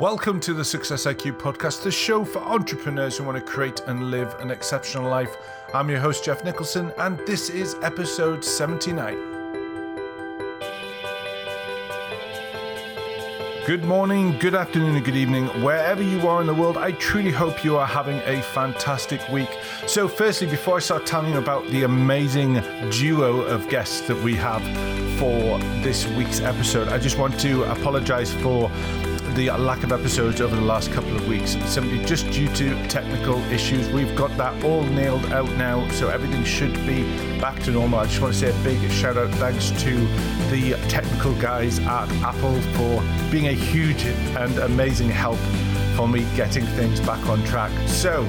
Welcome to the Success IQ Podcast, the show for entrepreneurs who want to create and live an exceptional life. I'm your host, Jeff Nicholson, and this is episode 79. Good morning, good afternoon, and good evening. Wherever you are in the world, I truly hope you are having a fantastic week. So firstly, before I start telling you about the amazing duo of guests that we have for this week's episode, I just want to apologize for the lack of episodes over the last couple of weeks, simply just due to technical issues. We've got that all nailed out now, so everything should be back to normal. I just want to say a big shout out, thanks to the technical guys at Apple for being a huge and amazing help for me getting things back on track. So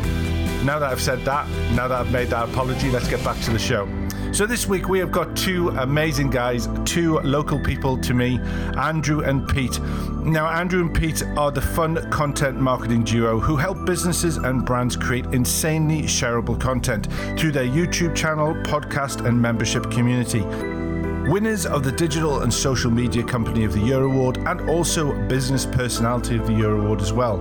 now that I've said that, now that I've made that apology, let's get back to the show. So this week we have got two amazing guys, two local people to me, Andrew and Pete. Now, Andrew and Pete are the fun content marketing duo who help businesses and brands create insanely shareable content through their YouTube channel, podcast, and membership community. Winners of the Digital and Social Media Company of the Year Award and also Business Personality of the Year Award as well.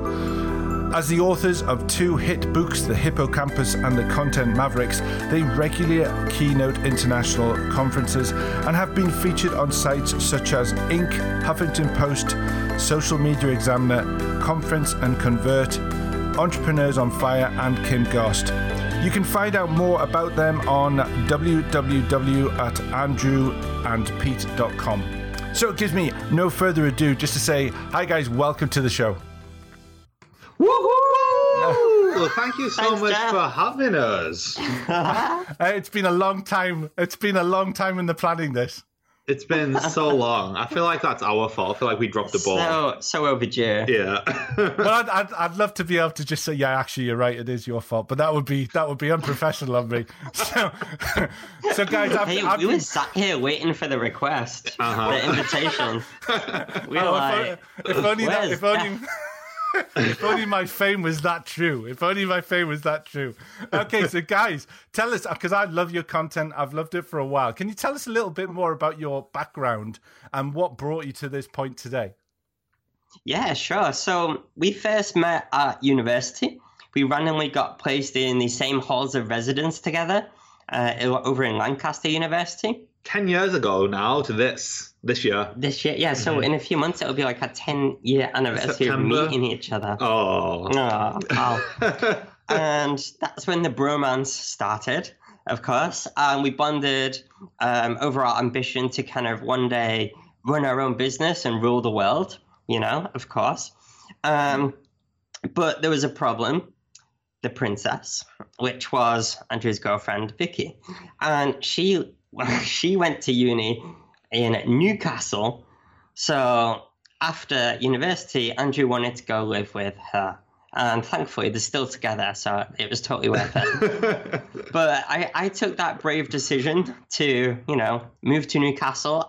As the authors of two hit books, The Hippocampus and The Content Mavericks, they regularly keynote international conferences and have been featured on sites such as Inc., Huffington Post, Social Media Examiner, Conference and Convert, Entrepreneurs on Fire, and Kim Garst. You can find out more about them on www.andrewandpete.com. So it gives me no further ado just to say, hi guys, welcome to the show. Well, thank you so much, Jeff, for having us. It's been a long time. It's been a long time in the planning this. It's been so long. I feel like that's our fault. I feel like we dropped the ball. So overdue. Yeah. Well, I'd love to be able to just say, yeah, actually, you're right. It is your fault. But that would be unprofessional of me. So guys, we were sat here waiting for the request, the invitation. We were if only my fame was that true. If only my fame was that true. Okay, so guys, tell us, because I love your content. I've loved it for a while. Can you tell us a little bit more about your background and what brought you to this point today? Yeah, sure. So we first met at university. We randomly got placed in the same halls of residence together over in Lancaster University. 10 years ago now to this year. This year, yeah. So in a few months, it'll be like a 10-year anniversary of meeting each other. Oh. And that's when the bromance started, of course. And we bonded over our ambition to kind of one day run our own business and rule the world, you know, of course. But there was a problem. The princess, which was Andrew's girlfriend, Vicky. And she went to uni in Newcastle. So after university, Andrew wanted to go live with her. And thankfully, they're still together, so it was totally worth it. But I took that brave decision to, you know, move to Newcastle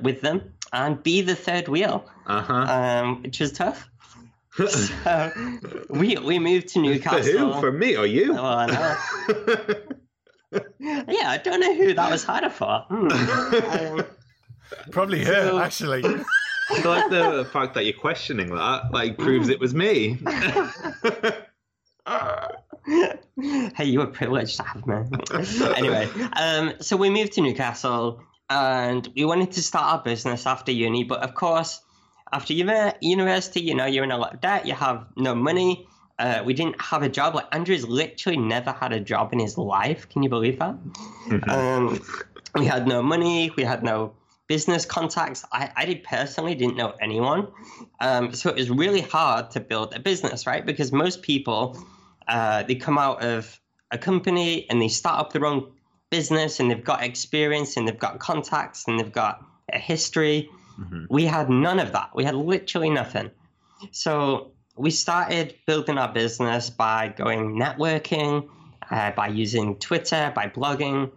with them and be the third wheel, which was tough. So we moved to Newcastle. For who? For me or you? Oh, I know. Yeah, I don't know who that was harder for. Probably her, actually. I like the fact that you're questioning that, like, proves it was me. Hey, you were privileged to have me. Anyway, so we moved to Newcastle, and we wanted to start our business after uni, but of course, after university, you know, you're in a lot of debt, you have no money. We didn't have a job. Like, Andrew's literally never had a job in his life. Can you believe that? We had no money. We had no business contacts. I personally didn't know anyone. So it was really hard to build a business, right? Because most people, they come out of a company and they start up their own business and they've got experience and they've got contacts and they've got a history. We had none of that. We had literally nothing. So we started building our business by going networking, by using Twitter, by blogging.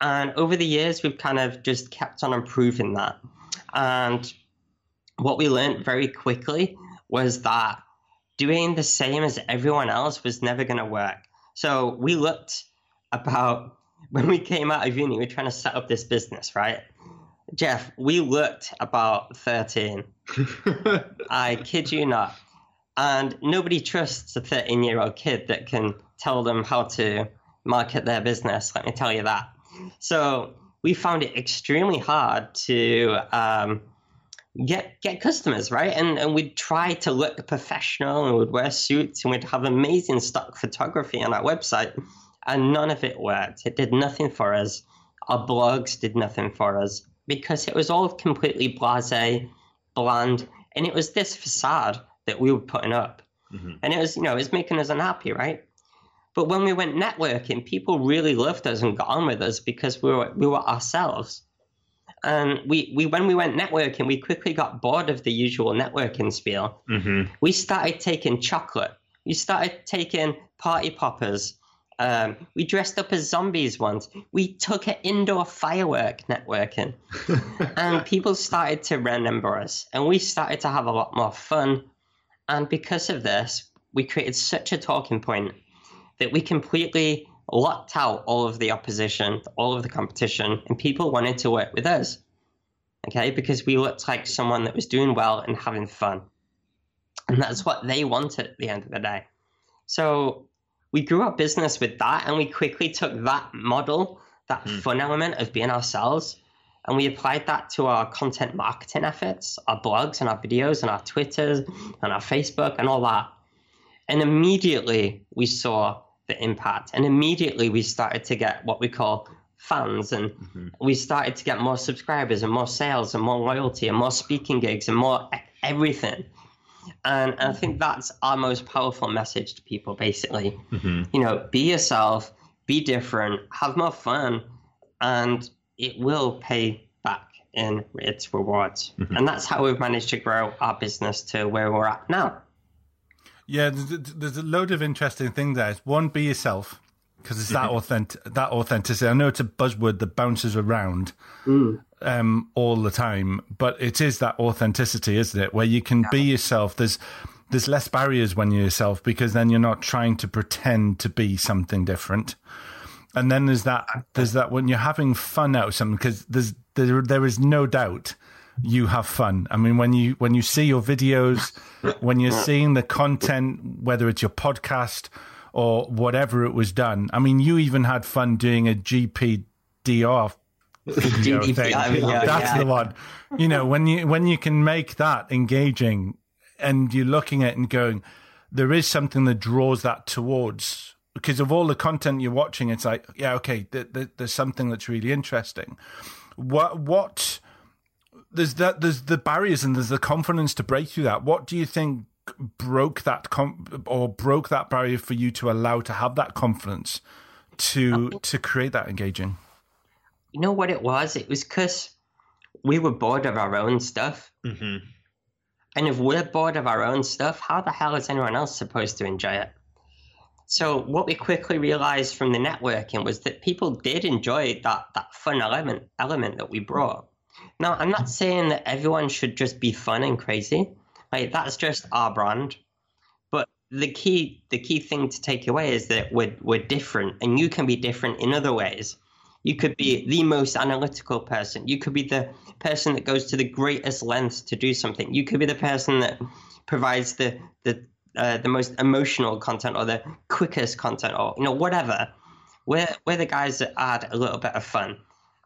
And over the years, we've kind of just kept on improving that. And what we learned very quickly was that doing the same as everyone else was never going to work. So we looked about, when we came out of uni, we were trying to set up this business, right? Jeff, we looked about 13. I kid you not. And nobody trusts a 13-year-old kid that can tell them how to market their business, let me tell you that. So we found it extremely hard to get customers, right? And we'd try to look professional and we'd wear suits and we'd have amazing stock photography on our website, and none of it worked. It did nothing for us. Our blogs did nothing for us because it was all completely blasé, bland, and it was this facade that we were putting up. Mm-hmm. And it was, you know, it's making us unhappy, right? But when we went networking, people really loved us and got on with us because we were ourselves. And when we went networking, we quickly got bored of the usual networking spiel. Mm-hmm. We started taking chocolate. We started taking party poppers. We dressed up as zombies once. We took an indoor firework networking. And people started to remember us. And we started to have a lot more fun. And because of this, we created such a talking point that we completely locked out all of the opposition, all of the competition, and people wanted to work with us, okay? Because we looked like someone that was doing well and having fun. And that's what they wanted at the end of the day. So we grew our business with that, and we quickly took that model, that fun element of being ourselves, and we applied that to our content marketing efforts, our blogs and our videos and our Twitters and our Facebook and all that. And immediately we saw the impact, and immediately we started to get what we call fans, and we started to get more subscribers and more sales and more loyalty and more speaking gigs and more everything. And I think that's our most powerful message to people, basically. You know, be yourself, be different, have more fun, and it will pay back in its rewards. And that's how we've managed to grow our business to where we're at now. Yeah, there's a load of interesting things there. It's one, be yourself, because it's that authenticity. I know it's a buzzword that bounces around all the time, but it is that authenticity, isn't it? Where you can be yourself. There's less barriers when you're yourself, because then you're not trying to pretend to be something different. And then there's that when you're having fun out of something, because there is no doubt you have fun. I mean, when you see your videos, when you're seeing the content, whether it's your podcast or whatever it was done. I mean, you even had fun doing a GDPR video thing. That's the one. You know, when you can make that engaging and you're looking at it and going, there is something that draws that towards. Because of all the content you're watching, it's like, yeah, okay, there's something that's really interesting. What there's the barriers and there's the confidence to break through that. What do you think broke that barrier for you to allow to have that confidence to create that engaging? You know what it was? It was because we were bored of our own stuff. Mm-hmm. And if we're bored of our own stuff, how the hell is anyone else supposed to enjoy it? So what we quickly realized from the networking was that people did enjoy that fun element that we brought. Now, I'm not saying that everyone should just be fun and crazy. Like, that's just our brand. But the key thing to take away is that we're different, and you can be different in other ways. You could be the most analytical person. You could be the person that goes to the greatest lengths to do something. You could be the person that provides the most emotional content or the quickest content, or, you know, whatever. We're the guys that add a little bit of fun.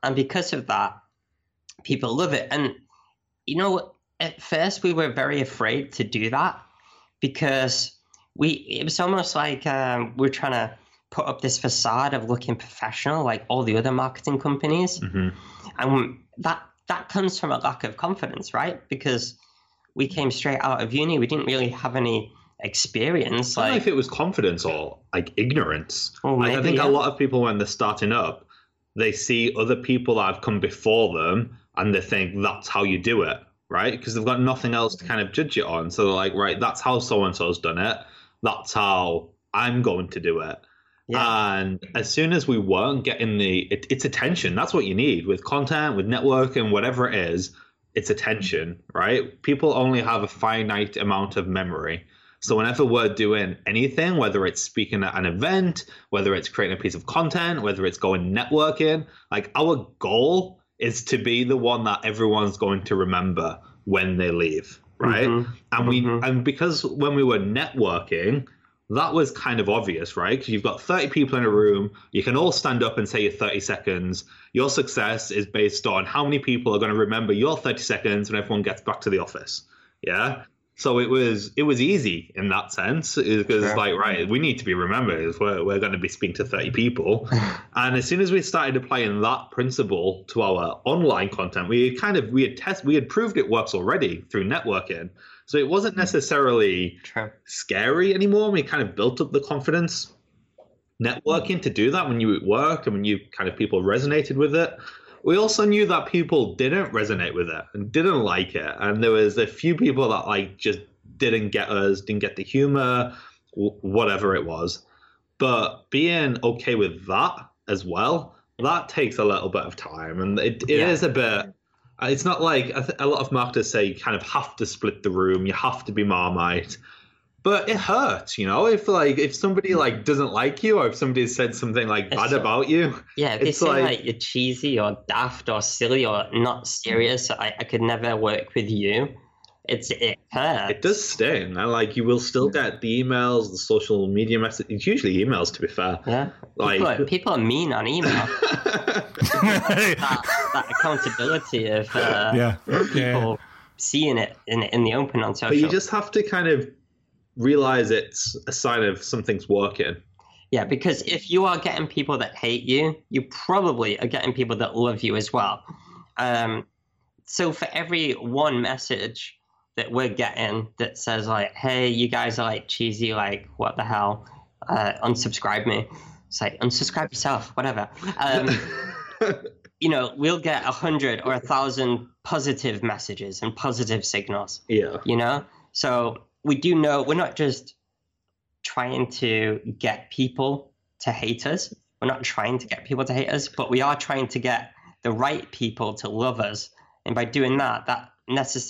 And because of that, people love it. And, you know, at first we were very afraid to do that because it was almost like we're trying to put up this facade of looking professional like all the other marketing companies. Mm-hmm. And that comes from a lack of confidence, right? Because we came straight out of uni. We didn't really have any experience. I don't know if it was confidence or like ignorance. Well, maybe, I think a lot of people, when they're starting up, they see other people that have come before them and they think that's how you do it, right? Because they've got nothing else to kind of judge it on. So they're like, right, that's how so-and-so's done it. That's how I'm going to do it. Yeah. And as soon as we weren't getting it's attention. That's what you need with content, with networking, whatever it is. It's attention, right? People only have a finite amount of memory. So whenever we're doing anything, whether it's speaking at an event, whether it's creating a piece of content, whether it's going networking, like, our goal is to be the one that everyone's going to remember when they leave. right? Mm-hmm. And we and because when we were networking, that was kind of obvious, right? Because you've got 30 people in a room. You can all stand up and say your 30 seconds. Your success is based on how many people are going to remember your 30 seconds when everyone gets back to the office. Yeah. So it was easy in that sense, because it's like, right, we need to be remembered. We're going to be speaking to 30 people. And as soon as we started applying that principle to our online content, we had proved it works already through networking. So it wasn't necessarily scary anymore. We kind of built up the confidence networking to do that when you at work and when you kind of people resonated with it. We also knew that people didn't resonate with it and didn't like it. And there was a few people that like just didn't get us, didn't get the humor, whatever it was. But being okay with that as well, that takes a little bit of time. And it is a bit, it's not like a lot of marketers say you kind of have to split the room. You have to be Marmite. But it hurts, you know, if somebody like doesn't like you, or if somebody said something like bad about you. Yeah, if they say like you're cheesy or daft or silly or not serious, I could never work with you. It hurts. It does sting. And like you will still get the emails, the social media messages, usually emails to be fair. Yeah. Like people are mean on email. that accountability of people seeing it in the open on social. But you just have to kind of realize it's a sign of something's working. Yeah, because if you are getting people that hate you, you probably are getting people that love you as well. So for every one message that we're getting that says like, hey, you guys are like cheesy, like what the hell, unsubscribe me. It's like, unsubscribe yourself, whatever. You know, we'll get 100 or 1,000 positive messages and positive signals. Yeah. You know? So we do know we're not just trying to get people to hate us. We're not trying to get people to hate us, but we are trying to get the right people to love us. And by doing that means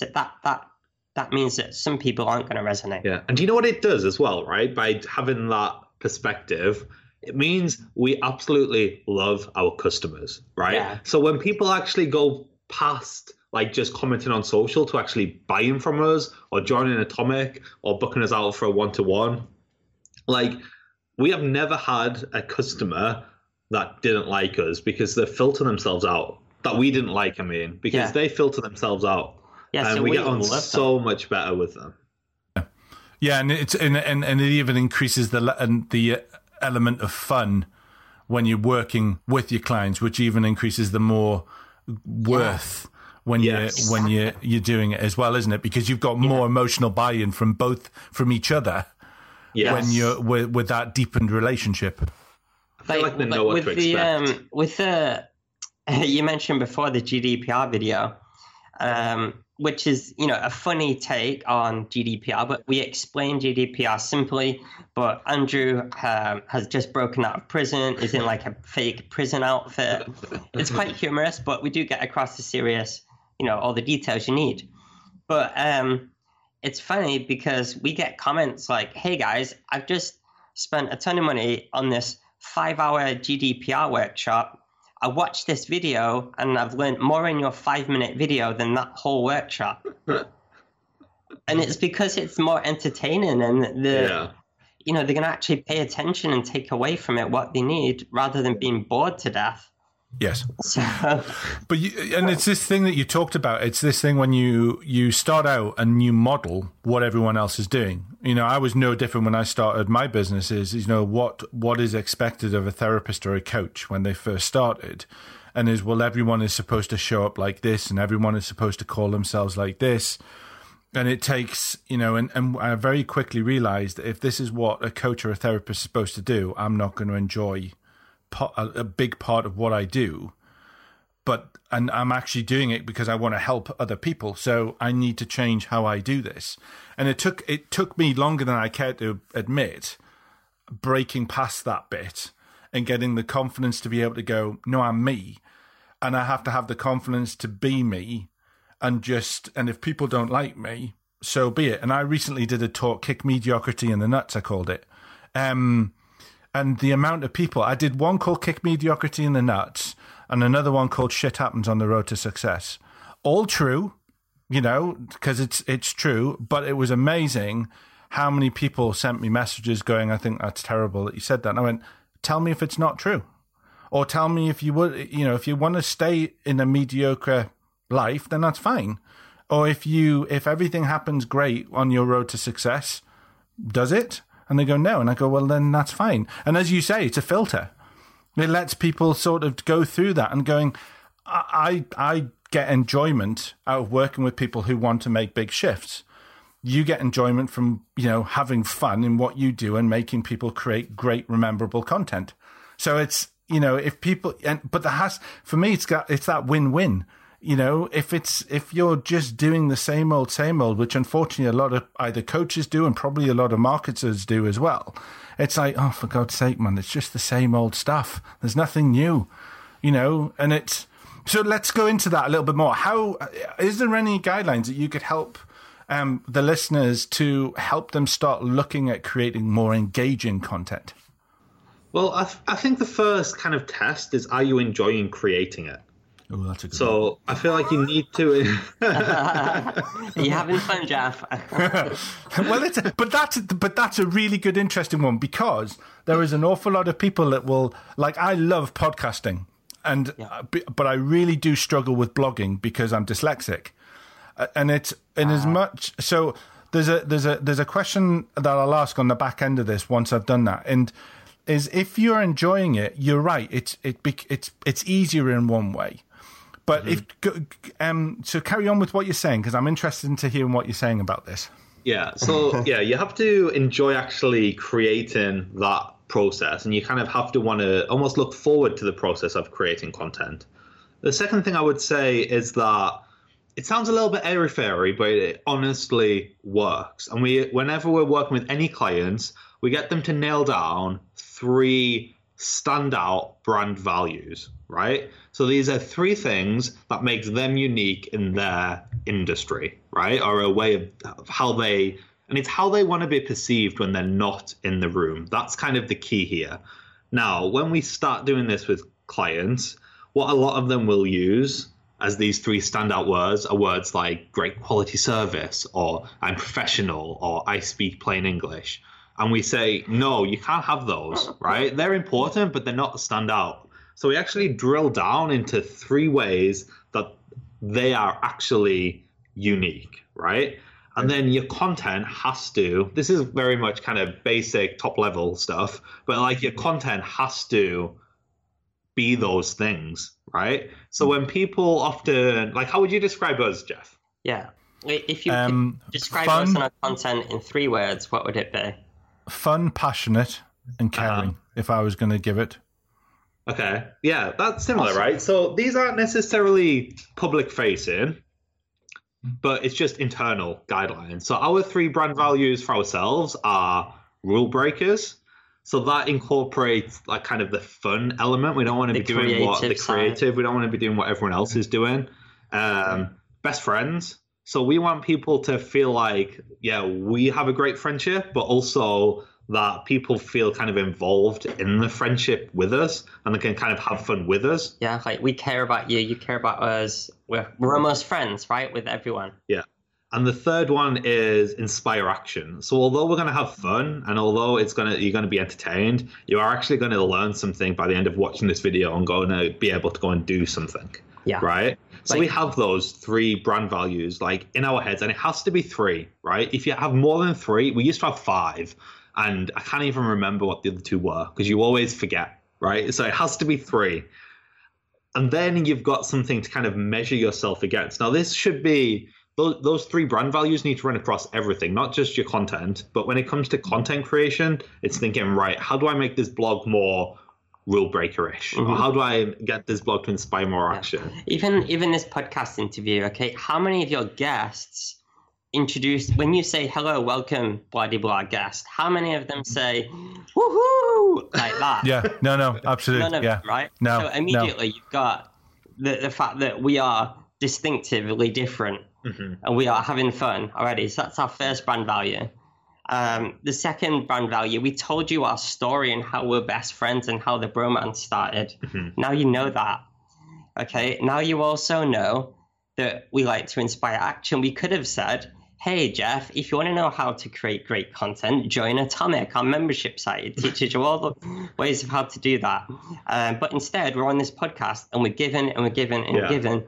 that some people aren't going to resonate. Yeah. And do you know what it does as well, right? By having that perspective, it means we absolutely love our customers, right? Yeah. So when people actually go past like just commenting on social to actually buying from us or joining Atomic or booking us out for a one-to-one. Like we have never had a customer that didn't like us because they filter themselves out that we didn't like, I mean, because they filter themselves out and so we get on so much better with them. Yeah. Yeah. And it's, and it even increases the element of fun when you're working with your clients, which even increases the more worth when you're doing it as well, isn't it? Because you've got more emotional buy-in from each other when you're with that deepened relationship. I feel like they know what to expect. You mentioned before the GDPR video, which is, you know, a funny take on GDPR, but we explain GDPR simply. But Andrew has just broken out of prison, is in like a fake prison outfit. It's quite humorous, but we do get across the serious, you know, all the details you need. But it's funny because we get comments like, hey guys, I've just spent a ton of money on this 5-hour GDPR workshop. I watched this video and I've learned more in your 5-minute video than that whole workshop. And it's because it's more entertaining and you know, they're going to actually pay attention and take away from it what they need rather than being bored to death. Yes. But it's this thing that you talked about. It's this thing when you start out and you model what everyone else is doing. You know, I was no different when I started my businesses. You know, what is expected of a therapist or a coach when they first started, and is, well, everyone is supposed to show up like this, and everyone is supposed to call themselves like this. And it takes, you know, and I very quickly realized that if this is what a coach or a therapist is supposed to do, I'm not going to enjoy a big part of what I do, and I'm actually doing it because I want to help other people. So I need to change how I do this. And it took me longer than I care to admit, breaking past that bit and getting the confidence to be able to go, no, I'm me. And I have to have the confidence to be me and if people don't like me, so be it. And I recently did a talk, Kick Mediocrity in the Nuts, I called it. And the amount of people, I did one called Kick Mediocrity in the Nuts and another one called Shit Happens on the Road to Success. All true, you know, because it's true. But it was amazing how many people sent me messages going, I think that's terrible that you said that. And I went, tell me if it's not true, or tell me if you would, you know, if you want to stay in a mediocre life, then that's fine. Or if everything happens great on your road to success, does it? And they go, no. And I go, well, then that's fine. And as you say, it's a filter. It lets people sort of go through that and going, I get enjoyment out of working with people who want to make big shifts. You get enjoyment from, you know, having fun in what you do and making people create great, rememberable content. So it's, you know, if people, but there has, for me, it's that win-win. You know, if you're just doing the same old, which unfortunately a lot of either coaches do and probably a lot of marketers do as well. It's like, oh, for God's sake, man, it's just the same old stuff. There's nothing new, you know, and it's, so let's go into that a little bit more. How, is there any guidelines that you could help the listeners to help them start looking at creating more engaging content? Well, I think the first kind of test is, are you enjoying creating it? Oh, that's a good one. I feel like you need to. You having fun, Jeff? Well, that's a really good, interesting one, because there is an awful lot of people that will, like, I love podcasting, and but I really do struggle with blogging because I'm dyslexic, and it's in as much. So there's a question that I'll ask on the back end of this once I've done that, and is if you're enjoying it, you're right. It's easier in one way. But so carry on with what you're saying, because I'm interested in hearing what you're saying about this. Yeah. So you have to enjoy actually creating that process, and you kind of have to want to almost look forward to the process of creating content. The second thing I would say is that it sounds a little bit airy-fairy, but it honestly works. And whenever we're working with any clients, we get them to nail down 3 standout brand values. Right? So these are 3 things that makes them unique in their industry, right? Or a way of how they, and it's how they want to be perceived when they're not in the room. That's kind of the key here. Now, when we start doing this with clients, what a lot of them will use as these 3 standout words are words like great quality service, or I'm professional, or I speak plain English. And we say, no, you can't have those, right? They're important, but they're not standout. So we actually drill down into 3 ways that they are actually unique, right? And then your content has to, this is very much kind of basic top level stuff, but like your content has to be those things, right? So when people often, like, how would you describe us, Jeff? Yeah. If you could describe fun, us and our content in 3 words, what would it be? Fun, passionate, and caring, if I was going to give it. Okay. Yeah, that's similar, right? So these aren't necessarily public facing, but it's just internal guidelines. So our 3 brand values for ourselves are rule breakers. So that incorporates like kind of the fun element. We don't want to be doing what the creative, side. We don't want to be doing what everyone else is doing. Best friends. So we want people to feel like, yeah, we have a great friendship, but also that people feel kind of involved in the friendship with us, and they can kind of have fun with us. Yeah, like we care about you, you care about us. We're almost friends, right, with everyone. Yeah. And the third one is inspire action. So although we're going to have fun, and although you're going to be entertained, you are actually going to learn something by the end of watching this video and going to be able to go and do something. Yeah. Right? So we have those 3 brand values like in our heads, and it has to be 3, right? If you have more than 3, we used to have 5. And I can't even remember what the other 2 were because you always forget, right? So it has to be 3. And then you've got something to kind of measure yourself against. Now, this should be those 3 brand values need to run across everything, not just your content. But when it comes to content creation, it's thinking, right, how do I make this blog more rule breaker-ish? Mm-hmm. Or how do I get this blog to inspire more action? Even this podcast interview, okay, how many of your guests introduced when you say hello, welcome, blah de blah guest, how many of them say woohoo like that? Yeah, no, absolutely. None of them, right? No. So immediately you've got the fact that we are distinctively different, and we are having fun already. So that's our first brand value. The second brand value, we told you our story and how we're best friends and how the bromance started. Now you know that. Okay, now you also know that we like to inspire action, we could have said, hey, Jeff, if you want to know how to create great content, join Atomic, our membership site. It teaches you all the ways of how to do that. But instead, we're on this podcast and we're giving and we're giving and we're giving.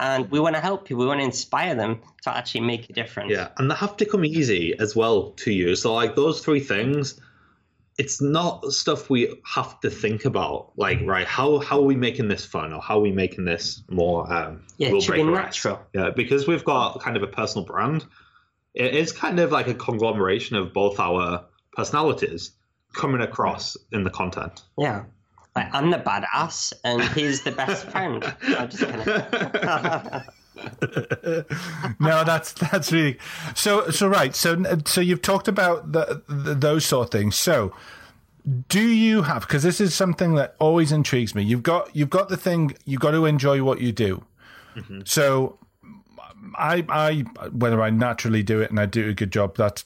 And we want to help people. We want to inspire them to actually make a difference. Yeah, and they have to come easy as well to you. So like those three things, it's not stuff we have to think about. Like, right, how are we making this fun, or how are we making this more... it should be natural. Yeah, because we've got kind of a personal brand. It is kind of like a conglomeration of both our personalities coming across in the content. Yeah. Like, I'm the badass and he's the best friend. I'm just kidding. No, that's really so right. So you've talked about those sort of things. So do you have, because this is something that always intrigues me. You've got the thing. You've got to enjoy what you do. Mm-hmm. So I whether I naturally do it and I do a good job, that's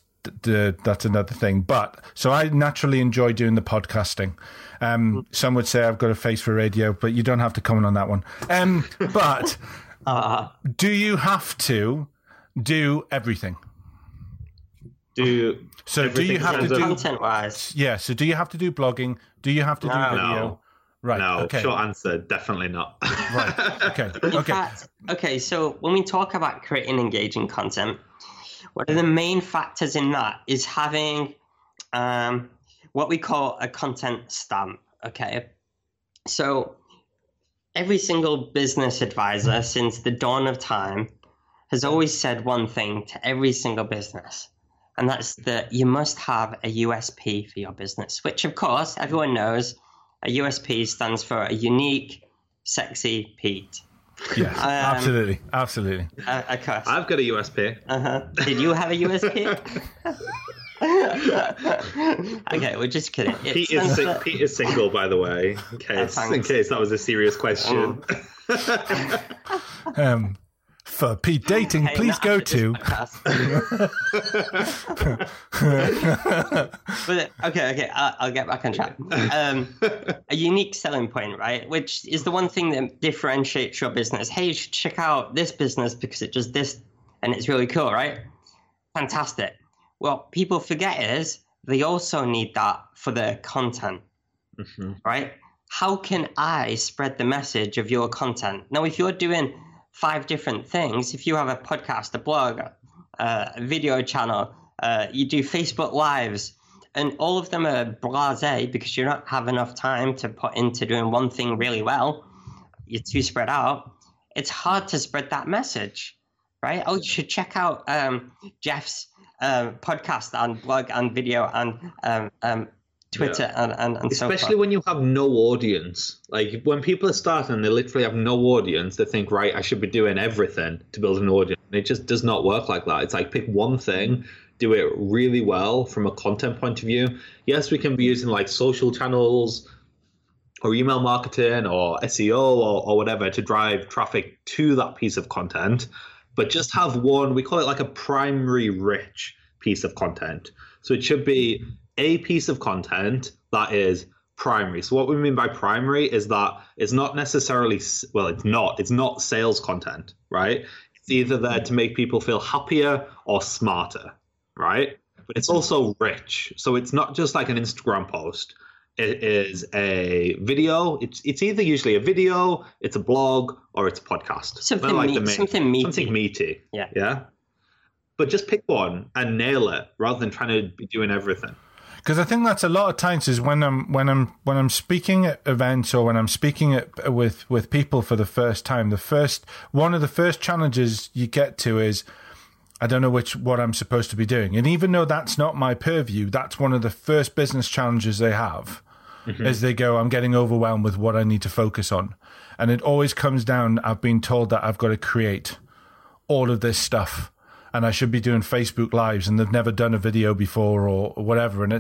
another thing. But so I naturally enjoy doing the podcasting. Some would say I've got a face for radio, but you don't have to comment on that one. But do you have to do everything? Do you have to do content-wise? Yeah. So do you have to do blogging? Do you have to do video? No. Right. No. Okay. Short answer: definitely not. Right. Okay. In fact, so when we talk about creating engaging content, one of the main factors in that is having what we call a content stamp. Okay. So every single business advisor since the dawn of time has always said one thing to every single business, and that's that you must have a USP for your business, which of course everyone knows. A USP stands for a unique, sexy Pete. Yeah, absolutely. Of course. I've got a USP. Did you have a USP? Okay, we're just kidding. Pete is single, by the way, in case that was a serious question. For Pete dating, please go to. But, okay, I'll get back on track. A unique selling point, right? Which is the one thing that differentiates your business. Hey, you should check out this business because it does this and it's really cool, right? Fantastic. What people forget is they also need that for their content, mm-hmm. right? How can I spread the message of your content? Now, if you're doing 5 different things. If you have a podcast, a blog, a video channel, you do Facebook Lives, and all of them are blasé because you don't have enough time to put into doing one thing really well. You're too spread out. It's hard to spread that message, right? Oh, you should check out Jeff's podcast and blog and video and Twitter and so forth. Especially when you have no audience. Like when people are starting and they literally have no audience, they think, right, I should be doing everything to build an audience. And it just does not work like that. It's like pick one thing, do it really well from a content point of view. Yes, we can be using like social channels or email marketing or SEO or whatever to drive traffic to that piece of content. But just have one, we call it like a primary rich piece of content. So it should be a piece of content that is primary. So what we mean by primary is that it's not necessarily, well, it's not sales content, right? It's either there to make people feel happier or smarter, right? But it's also rich. So it's not just like an Instagram post. It is a video. It's either usually a video, it's a blog, or it's a podcast. Something meaty. Yeah. But just pick one and nail it rather than trying to be doing everything. Because I think that's a lot of times is when I'm speaking at events or when I'm speaking at, with people for the first time. One of the first challenges you get to is I don't know what I'm supposed to be doing, and even though that's not my purview, that's one of the first business challenges they have. Mm-hmm. As they go, I'm getting overwhelmed with what I need to focus on, and it always comes down. I've been told that I've got to create all of this stuff. And I should be doing Facebook Lives, and they've never done a video before or whatever. And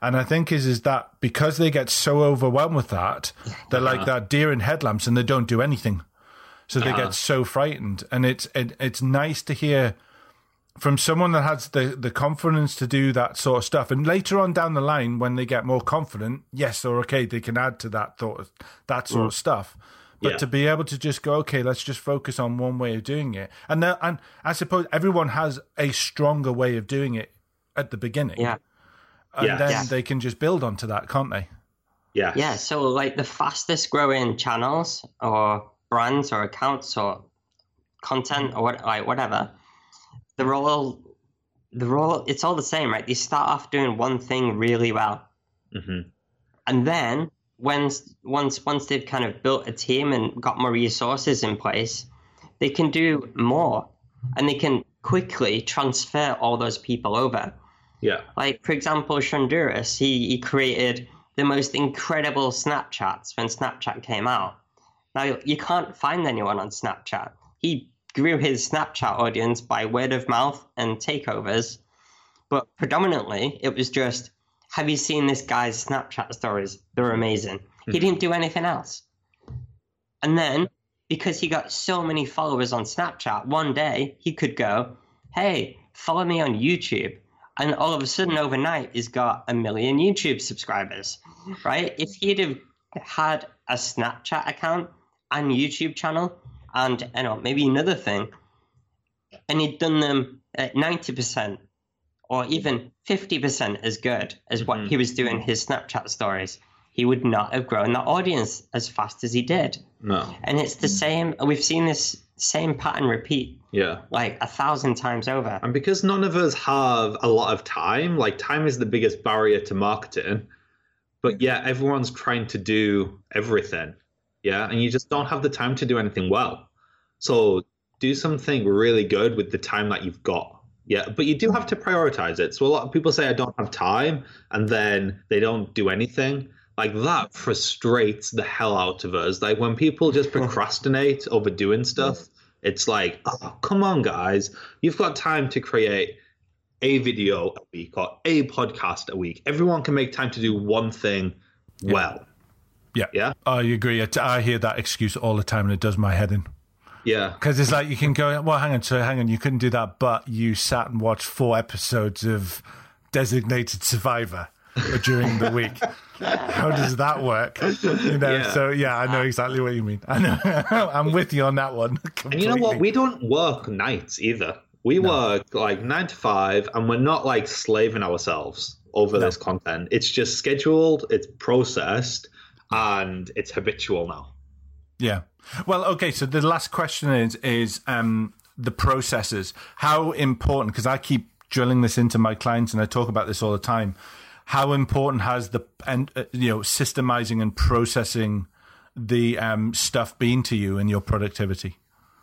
I think is that because they get so overwhelmed with that, they're like that deer in headlamps and they don't do anything. So they get so frightened. And it's nice to hear from someone that has the confidence to do that sort of stuff. And later on down the line, when they get more confident, yes, or okay, they can add to that sort of stuff. But to be able to just go, okay, let's just focus on one way of doing it. And I suppose everyone has a stronger way of doing it at the beginning. Yeah. And then they can just build onto that, can't they? Yeah. Yeah. So like the fastest growing channels or brands or accounts or content or what, like whatever, they're all it's all the same, right? They start off doing one thing really well. Mm-hmm. And then once they've kind of built a team and got more resources in place, they can do more and they can quickly transfer all those people over. Yeah. Like, for example, Shonduras, he created the most incredible Snapchats when Snapchat came out. Now, you can't find anyone on Snapchat. He grew his Snapchat audience by word of mouth and takeovers. But predominantly, it was just, have you seen this guy's Snapchat stories? They're amazing. Mm-hmm. He didn't do anything else. And then, because he got so many followers on Snapchat, one day he could go, hey, follow me on YouTube. And all of a sudden overnight he's got 1 million YouTube subscribers, right? If he'd have had a Snapchat account and YouTube channel and maybe another thing, and he'd done them at 90% or even 50% as good as what he was doing his Snapchat stories, he would not have grown that audience as fast as he did. No. And it's the same. We've seen this same pattern repeat like 1,000 times over. And because none of us have a lot of time, like time is the biggest barrier to marketing, but everyone's trying to do everything. Yeah. And you just don't have the time to do anything well. So do something really good with the time that you've got. Yeah. But you do have to prioritize it. So a lot of people say I don't have time and then they don't do anything. Like that frustrates the hell out of us. Like when people just procrastinate over doing stuff, it's like, oh, come on, guys. You've got time to create a video a week or a podcast a week. Everyone can make time to do one thing well. Yeah. Yeah. I agree. I hear that excuse all the time and it does my head in. Yeah. Because it's like you can go, well, hang on. You couldn't do that, but you sat and watched 4 episodes of Designated Survivor during the week. How does that work? So I know exactly what you mean. I know. I'm with you on that one completely. And you know what, we don't work nights either. We work like 9 to 5 and we're not like slaving ourselves over this content. It's just scheduled, it's processed, and it's habitual now. Well, okay, so the last question is the processes. How important, because I keep drilling this into my clients and I talk about this all the time, how important has the systemizing and processing the stuff been to you and your productivity?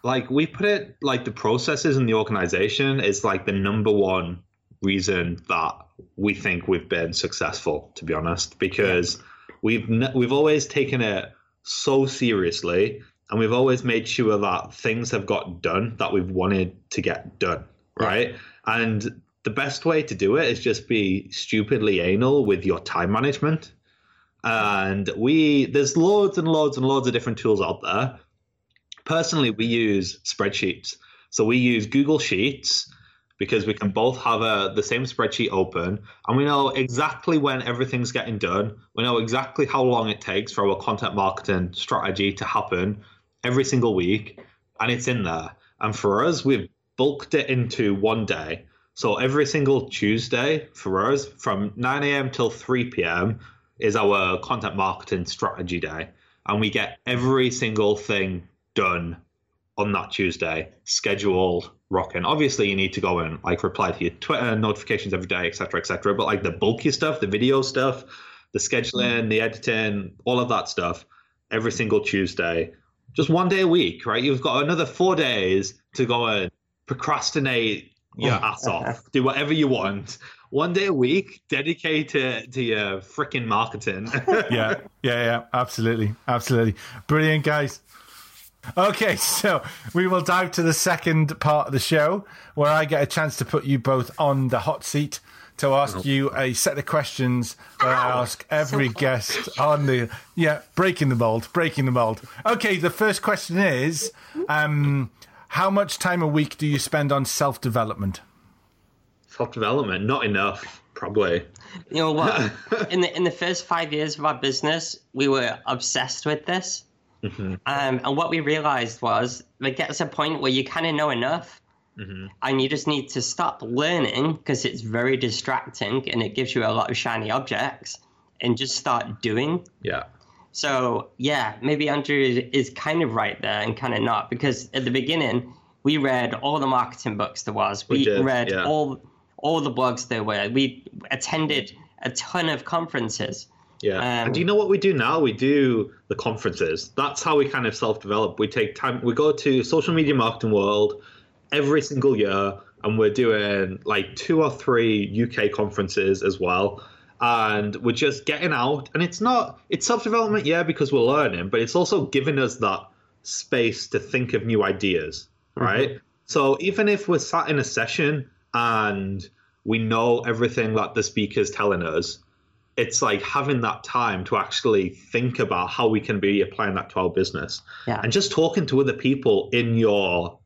Like we put it, like the processes in the organization is like the number one reason that we think we've been successful, to be honest, because we've always taken it so seriously and we've always made sure that things have got done that we've wanted to get done, right? And the best way to do it is just be stupidly anal with your time management. And there's loads and loads and loads of different tools out there. Personally, we use spreadsheets. So we use Google Sheets because we can both have the same spreadsheet open. And we know exactly when everything's getting done. We know exactly how long it takes for our content marketing strategy to happen every single week. And it's in there. And for us, we've bulked it into one day. So every single Tuesday for us from 9 a.m. till 3 p.m. is our content marketing strategy day. And we get every single thing done on that Tuesday, scheduled, rocking. Obviously, you need to go and like reply to your Twitter notifications every day, et cetera. But like the bulky stuff, the video stuff, the scheduling, the editing, all of that stuff, every single Tuesday, just one day a week, right? You've got another 4 days to go and procrastinate your ass off. Do whatever you want. One day a week, dedicate it to your freaking marketing. Absolutely. Brilliant, guys. Okay, so we will dive to the second part of the show where I get a chance to put you both on the hot seat to ask you a set of questions that I ask every guest on the... Yeah, breaking the mold. Okay, the first question is... how much time a week do you spend on self-development? Self-development? Not enough, probably. You know what? In the first 5 years of our business, we were obsessed with this. Mm-hmm. And what we realized was there gets a point where you kind of know enough, mm-hmm. and you just need to stop learning because it's very distracting and it gives you a lot of shiny objects, and just start doing. Yeah. So, yeah, maybe Andrew is kind of right there and kind of not, because at the beginning, we read all the marketing books there was. We read all the blogs there were. We attended a ton of conferences. Yeah. And do you know what we do now? We do the conferences. That's how we kind of self-develop. We take time. We go to Social Media Marketing World every single year, and we're doing like 2 or 3 UK conferences as well. And we're just getting out, and it's self-development, yeah, because we're learning, but it's also giving us that space to think of new ideas, right? Mm-hmm. So even if we're sat in a session and we know everything that the speaker's telling us, it's like having that time to actually think about how we can be applying that to our business. Yeah. And just talking to other people in your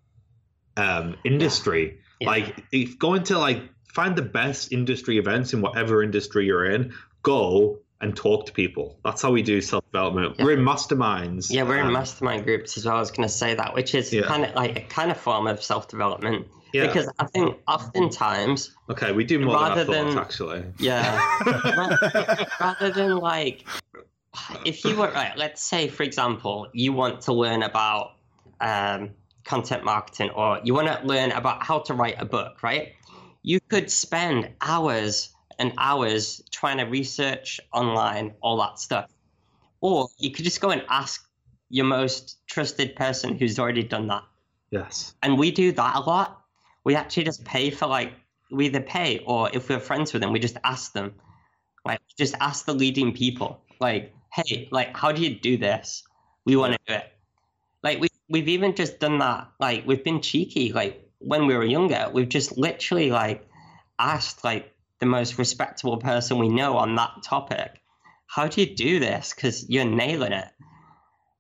industry, yeah. Like if going to like, find the best industry events in whatever industry you're in, go and talk to people. That's how we do self-development. Yeah. We're in masterminds. Yeah, we're in mastermind groups as well. I was going to say that, which is kind of like a kind of form of self-development. Yeah. Because I think oftentimes... Okay, we do more than I thought, actually. Yeah. Rather than like... If you were, right, let's say, for example, you want to learn about content marketing, or you want to learn about how to write a book, right? You could spend hours and hours trying to research online, all that stuff. Or you could just go and ask your most trusted person who's already done that. Yes. And we do that a lot. We actually just pay for like, we either pay or if we're friends with them, we just ask them. Like, just ask the leading people. Like, hey, like, how do you do this? We want to do it. Like, we've even just done that. Like, we've been cheeky. Like, when we were younger, we've just literally like asked like the most respectable person we know on that topic, how do you do this? Because you're nailing it.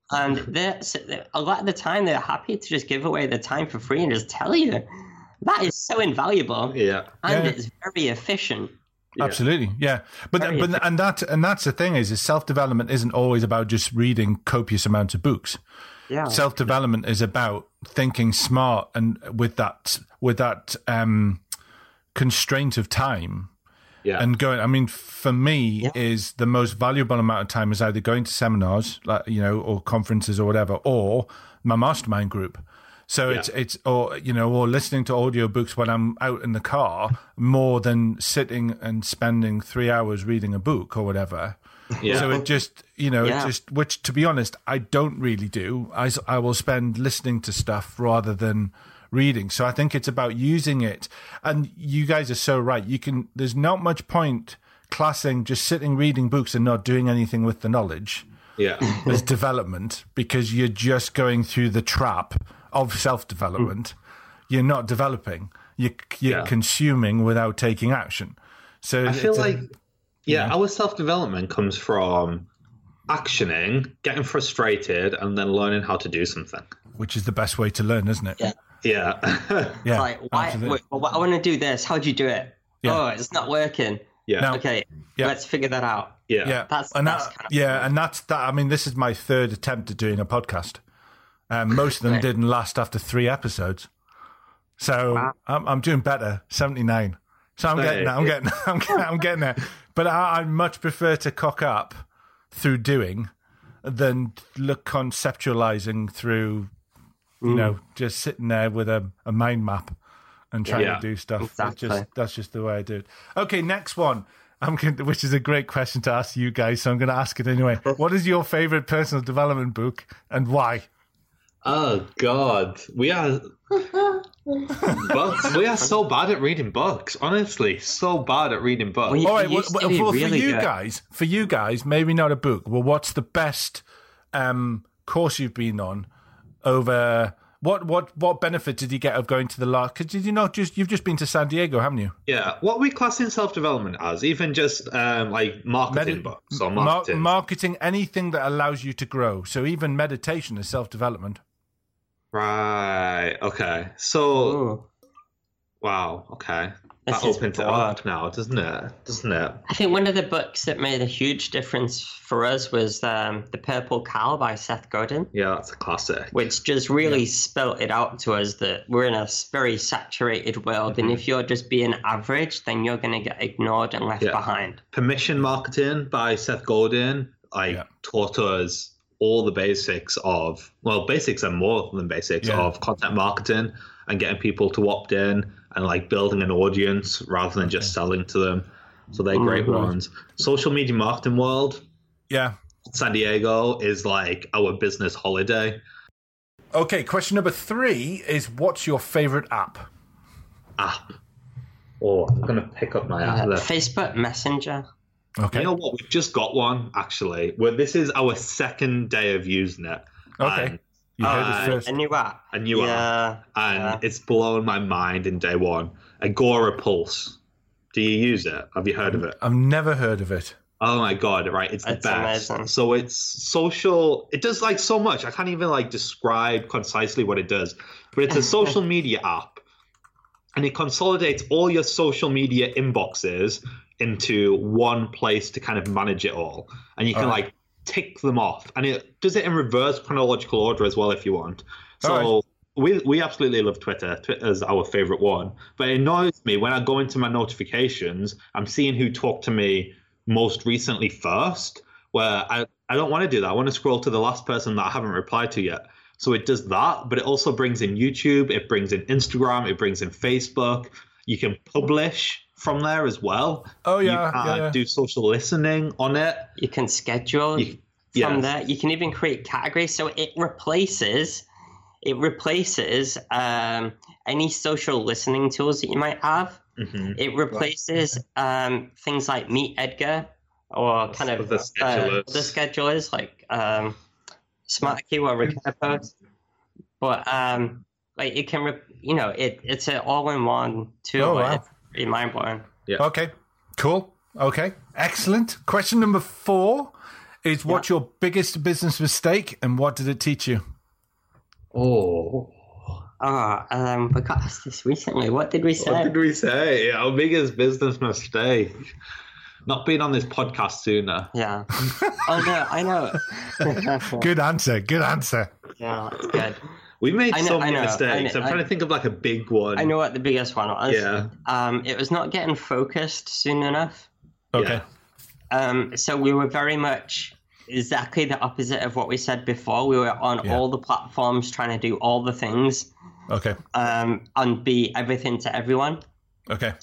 And a lot of the time they're happy to just give away the time for free and just tell you. That is so invaluable. Yeah. And it's very efficient. Absolutely. Yeah. But and that's the thing is self-development isn't always about just reading copious amounts of books. Yeah. Self-development is about thinking smart and with that constraint of time. Yeah. And going, I mean, for me, is the most valuable amount of time is either going to seminars, like, you know, or conferences or whatever, or my mastermind group. So it's or, you know, or listening to audiobooks when I'm out in the car more than sitting and spending 3 hours reading a book or whatever. Yeah. So it just, you know, it just, which to be honest, I don't really do. I will spend listening to stuff rather than reading. So I think it's about using it. And you guys are so right. There's not much point classing, just sitting, reading books and not doing anything with the knowledge. Yeah. As development, because you're just going through the trap of self-development. You're not developing. You're consuming without taking action. So I feel like our self-development comes from actioning, getting frustrated, and then learning how to do something. Which is the best way to learn, isn't it? Yeah. It's like, why I want to do this. How do you do it? Yeah. Oh, it's not working. Yeah. No. Okay. Yeah. Let's figure that out. Yeah. That's that. I mean, this is my third attempt at doing a podcast. Most of them didn't last after 3 episodes, so I'm doing better. 79, so I'm getting there. But I much prefer to cock up through doing than conceptualizing through, you know, just sitting there with a mind map and trying to do stuff. Exactly. That's just the way I do it. Okay, next one. Which is a great question to ask you guys, so I'm going to ask it anyway. What is your favorite personal development book and why? Oh God, we are so bad at reading books. Honestly, so bad at reading books. Well, for you guys, maybe not a book. Well, what's the best course you've been on? Over what benefit did you get of going to the last? Because did you not you've just been to San Diego, haven't you? Yeah. What we class in self-development as, even just like marketing books or marketing, marketing, anything that allows you to grow. So even meditation is self-development. Right. Okay. So, wow. Okay. That opens it up now, doesn't it? I think one of the books that made a huge difference for us was The Purple Cow by Seth Godin. Yeah, that's a classic. Which just really spelt it out to us that we're in a very saturated world. Mm-hmm. And if you're just being average, then you're going to get ignored and left behind. Permission Marketing by Seth Godin taught us all the basics of, well, basics and more than basics of content marketing and getting people to opt in and like building an audience rather than just selling to them. So they're great ones. Social Media Marketing World. Yeah. San Diego is like our business holiday. Okay. Question number 3 is, what's your favorite app? Oh, I'm going to pick up my app there. Facebook Messenger. Okay. You know what? We've just got one, actually, where this is our second day of using it. Okay. You heard it first. A new app. And it's blown my mind in day one. Agora Pulse. Do you use it? Have you heard of it? I've never heard of it. Oh, my God. Right. It's the best. Amazing. So it's social. It does like so much. I can't even like describe concisely what it does. But it's a social media app. And it consolidates all your social media inboxes into one place to kind of manage it all. And you can like tick them off. And it does it in reverse chronological order as well if you want. So we absolutely love Twitter. Twitter's our favorite one. But it annoys me when I go into my notifications, I'm seeing who talked to me most recently first, where I don't want to do that. I want to scroll to the last person that I haven't replied to yet. So it does that, but it also brings in YouTube, it brings in Instagram, it brings in Facebook. You can publish from there as well. Oh, yeah. You can do social listening on it. You can schedule from there. You can even create categories. So it replaces any social listening tools that you might have. Mm-hmm. It replaces things like Meet Edgar or kind of the schedulers like Smart Key or Recurpo. But like it can, it's an all-in-one tool. Oh, wow. Mind blowing. Yeah. Okay. Cool. Okay. Excellent. Question number 4 is, what's your biggest business mistake and what did it teach you? We got asked this recently. What did we say? Our biggest business mistake. Not being on this podcast sooner. Yeah. Oh no, I know. Good answer. Yeah, that's good. We made so many mistakes. I'm trying to think of like a big one. I know what the biggest one was. Yeah. It was not getting focused soon enough. Okay. So we were very much exactly the opposite of what we said before. We were on all the platforms trying to do all the things. Okay. And be everything to everyone. Okay.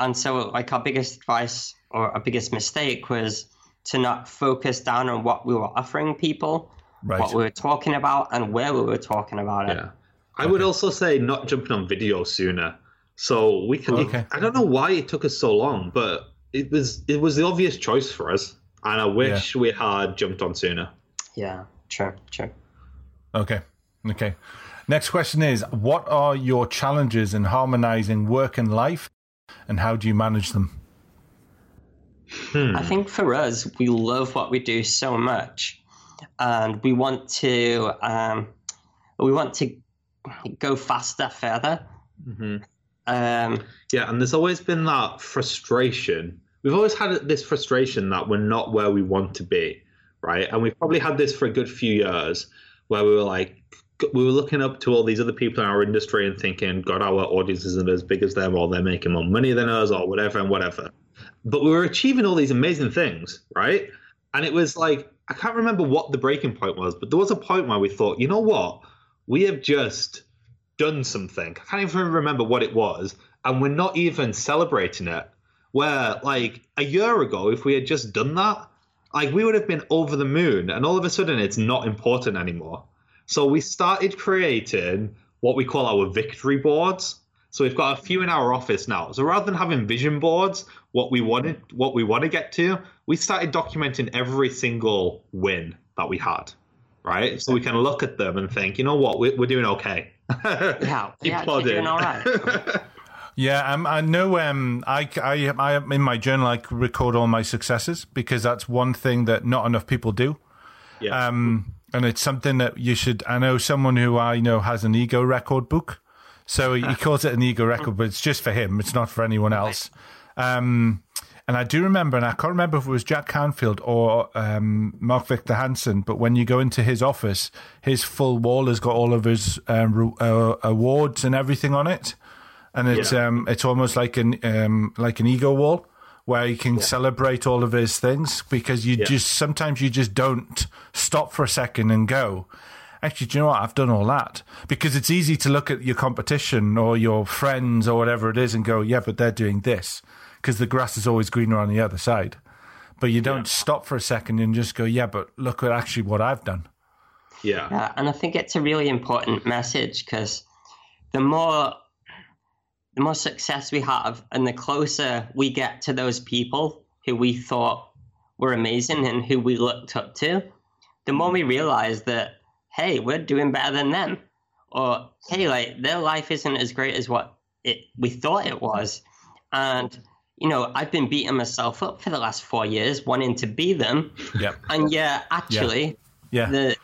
And so like our biggest advice or our biggest mistake was to not focus down on what we were offering people. Right. What we were talking about and where we were talking about it. Yeah. I would also say not jumping on video sooner. So we can. I don't know why it took us so long, but it was the obvious choice for us, and I wish we had jumped on sooner. Yeah, true. Okay. Next question is, what are your challenges in harmonizing work and life, and how do you manage them? I think for us, we love what we do so much. And we want to go faster, further. Mm-hmm. And there's always been that frustration. We've always had this frustration that we're not where we want to be, right? And we've probably had this for a good few years where we were looking up to all these other people in our industry and thinking, God, our audience isn't as big as them, or they're making more money than us, or whatever. But we were achieving all these amazing things, right? And it was like, I can't remember what the breaking point was, but there was a point where we thought, you know what? We have just done something. I can't even remember what it was, and we're not even celebrating it. Where, like, a year ago, if we had just done that, like, we would have been over the moon, and all of a sudden it's not important anymore. So we started creating what we call our victory boards. So we've got a few in our office now. So rather than having vision boards, what we want to get to, we started documenting every single win that we had, right? So we can look at them and think, you know what, we're doing okay. Yeah, we're doing all right. Yeah, I know. I in my journal I record all my successes because that's one thing that not enough people do. Yeah. And it's something that you should. I know someone who I know has an ego record book. So he calls it an ego record, but it's just for him. It's not for anyone else. And I do remember, and I can't remember if it was Jack Canfield or Mark Victor Hansen, but when you go into his office, his full wall has got all of his awards and everything on it. And it's almost like an ego wall where you can celebrate all of his things, because you sometimes you just don't stop for a second and go, actually, do you know what? I've done all that. Because it's easy to look at your competition or your friends or whatever it is and go, yeah, but they're doing this, because the grass is always greener on the other side. But you don't stop for a second and just go, yeah, but look at actually what I've done. Yeah, and I think it's a really important message, because the more success we have and the closer we get to those people who we thought were amazing and who we looked up to, the more we realize that, hey, we're doing better than them, or hey, like, their life isn't as great as what we thought it was. And, you know, I've been beating myself up for the last 4 years wanting to be them. Yep. And